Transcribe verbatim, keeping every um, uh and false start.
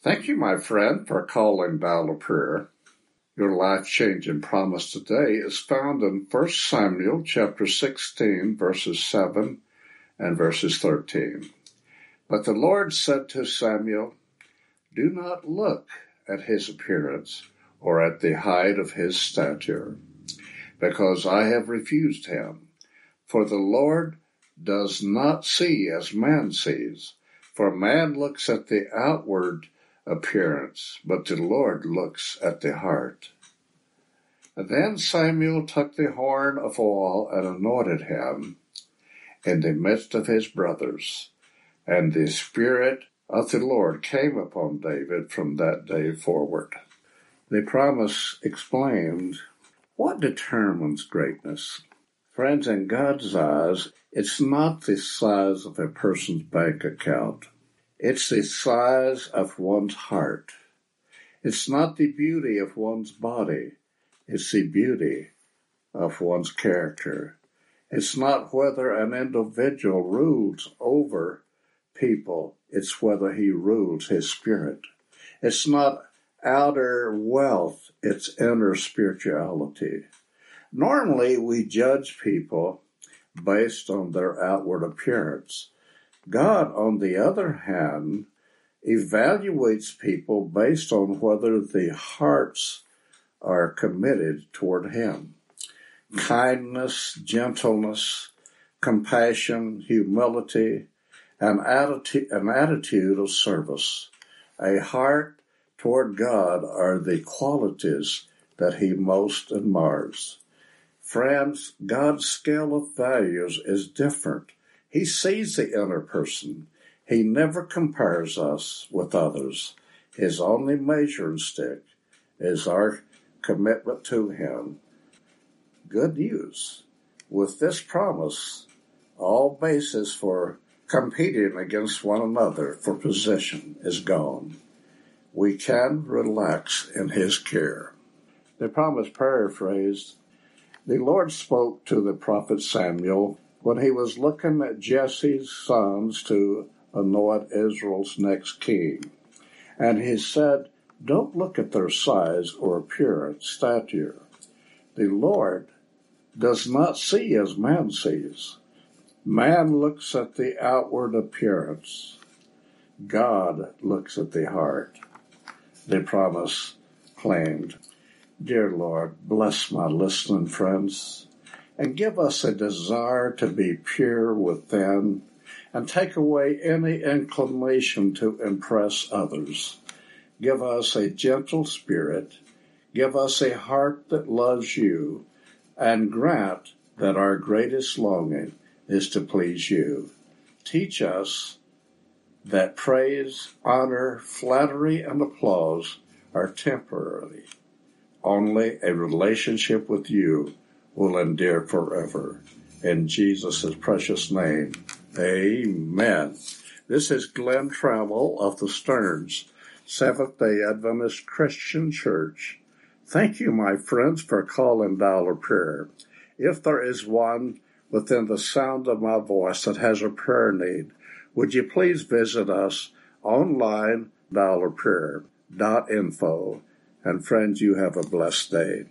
Thank you, my friend, for calling Dollar Prayer. Your life-changing promise today is found in First Samuel chapter sixteen, verses seven and verses thirteen. But the Lord said to Samuel, "Do not look at his appearance or at the height of his stature, because I have refused him. For the Lord does not see as man sees, for man looks at the outward appearance, but the Lord looks at the heart." And then Samuel took the horn of oil and anointed him in the midst of his brothers, and the Spirit of the Lord came upon David from that day forward. The promise explained what determines greatness. Friends, in God's eyes, it's not the size of a person's bank account. It's the size of one's heart. It's not the beauty of one's body. It's the beauty of one's character. It's not whether an individual rules over people. It's whether he rules his spirit. It's not outer wealth. It's inner spirituality. Normally, we judge people based on their outward appearance. God, on the other hand, evaluates people based on whether the hearts are committed toward Him. Kindness, gentleness, compassion, humility, an attitude, an attitude of service, a heart toward God are the qualities that He most admires. Friends, God's scale of values is different. He sees the inner person. He never compares us with others. His only measuring stick is our commitment to Him. Good news. With this promise, all basis for competing against one another for position is gone. We can relax in His care. The promise paraphrased, the Lord spoke to the prophet Samuel when he was looking at Jesse's sons to anoint Israel's next king. And He said, "Don't look at their size or appearance, stature. The Lord does not see as man sees. Man looks at the outward appearance. God looks at the heart." The promise claimed, dear Lord, bless my listening friends, and give us a desire to be pure within, and take away any inclination to impress others. Give us a gentle spirit, give us a heart that loves You, and grant that our greatest longing is to please You. Teach us that praise, honor, flattery, and applause are temporary. Only a relationship with You will endure forever. In Jesus' precious name, amen. This is Glenn Trammell of the Stearns Seventh-day Adventist Christian Church. Thank you, my friends, for calling Dollar Prayer. If there is one within the sound of my voice that has a prayer need, would you please visit us online, dollar prayer dot info. And friends, you have a blessed day.